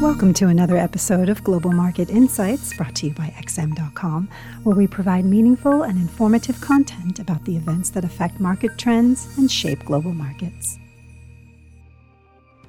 Welcome to another episode of Global Market Insights, brought to you by XM.com, where we provide meaningful and informative content about the events that affect market trends and shape global markets.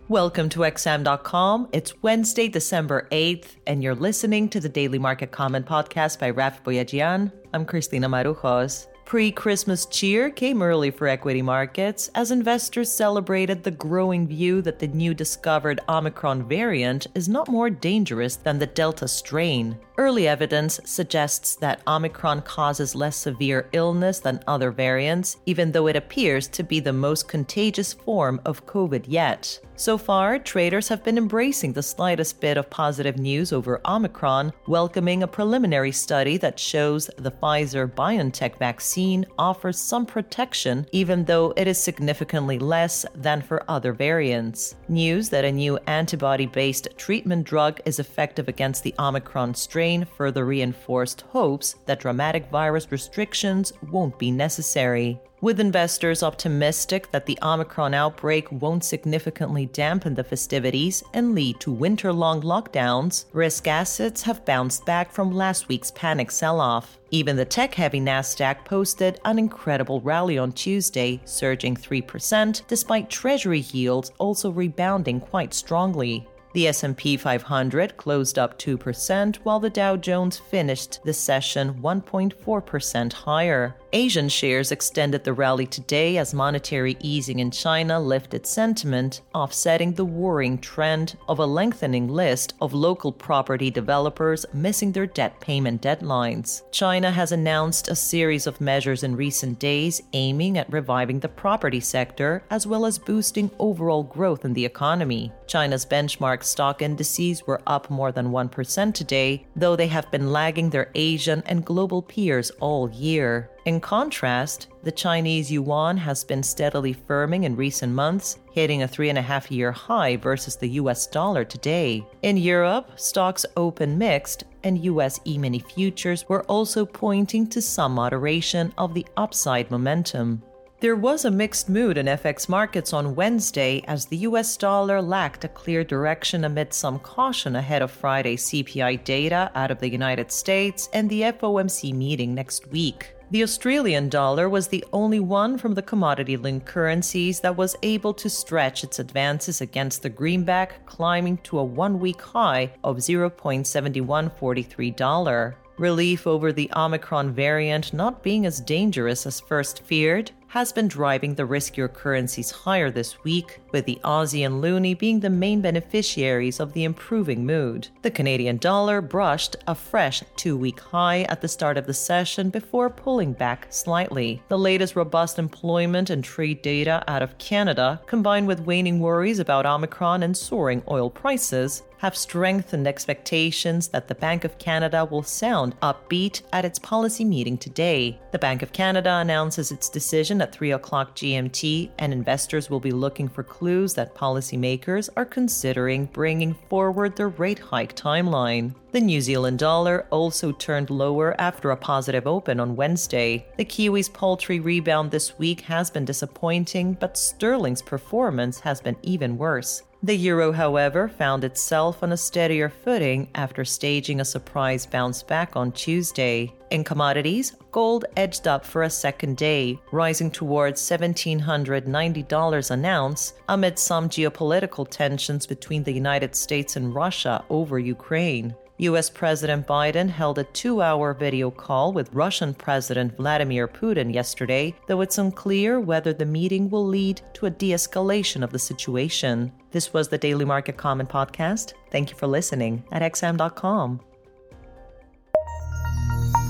Welcome to XM.com. It's Wednesday, December 8th, and you're listening to the Daily Market Comment podcast by Raf Boyajian. I'm Cristina Marujos. Pre-Christmas cheer came early for equity markets as investors celebrated the growing view that the new discovered Omicron variant is not more dangerous than the Delta strain. Early evidence suggests that Omicron causes less severe illness than other variants, even though it appears to be the most contagious form of COVID yet. So far, traders have been embracing the slightest bit of positive news over Omicron, welcoming a preliminary study that shows the Pfizer-BioNTech vaccine offers some protection, even though it is significantly less than for other variants. News that a new antibody-based treatment drug is effective against the Omicron strain further reinforced hopes that dramatic virus restrictions won't be necessary. With investors optimistic that the Omicron outbreak won't significantly dampen the festivities and lead to winter-long lockdowns, risk assets have bounced back from last week's panic sell-off. Even the tech-heavy Nasdaq posted an incredible rally on Tuesday, surging 3%, despite Treasury yields also rebounding quite strongly. The S&P 500 closed up 2%, while the Dow Jones finished the session 1.4% higher. Asian shares extended the rally today as monetary easing in China lifted sentiment, offsetting the worrying trend of a lengthening list of local property developers missing their debt payment deadlines. China has announced a series of measures in recent days aiming at reviving the property sector as well as boosting overall growth in the economy. China's benchmark stock indices were up more than 1% today, though they have been lagging their Asian and global peers all year. In contrast, the Chinese yuan has been steadily firming in recent months, hitting a 3.5-year high versus the US dollar today. In Europe, stocks opened mixed, and US E-mini futures were also pointing to some moderation of the upside momentum. There was a mixed mood in FX markets on Wednesday as the US dollar lacked a clear direction amid some caution ahead of Friday's CPI data out of the United States and the FOMC meeting next week. The Australian dollar was the only one from the commodity-linked currencies that was able to stretch its advances against the greenback, climbing to a one-week high of $0.7143. Relief over the Omicron variant not being as dangerous as first feared has been driving the riskier currencies higher this week, with the Aussie and Loonie being the main beneficiaries of the improving mood. The Canadian dollar brushed a fresh two-week high at the start of the session before pulling back slightly. The latest robust employment and trade data out of Canada, combined with waning worries about Omicron and soaring oil prices, have strengthened expectations that the Bank of Canada will sound upbeat at its policy meeting today. The Bank of Canada announces its decision at 3 o'clock GMT, and investors will be looking for clues that policymakers are considering bringing forward their rate hike timeline. The New Zealand dollar also turned lower after a positive open on Wednesday. The Kiwi's paltry rebound this week has been disappointing, but sterling's performance has been even worse. The euro, however, found itself on a steadier footing after staging a surprise bounce back on Tuesday. In commodities, gold edged up for a second day, rising towards $1,790 an ounce amid some geopolitical tensions between the United States and Russia over Ukraine. U.S. President Biden held a 2-hour video call with Russian President Vladimir Putin yesterday, though it's unclear whether the meeting will lead to a de-escalation of the situation. This was the Daily Market Comment podcast. Thank you for listening at XM.com.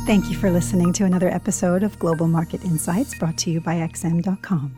Thank you for listening to another episode of Global Market Insights brought to you by XM.com.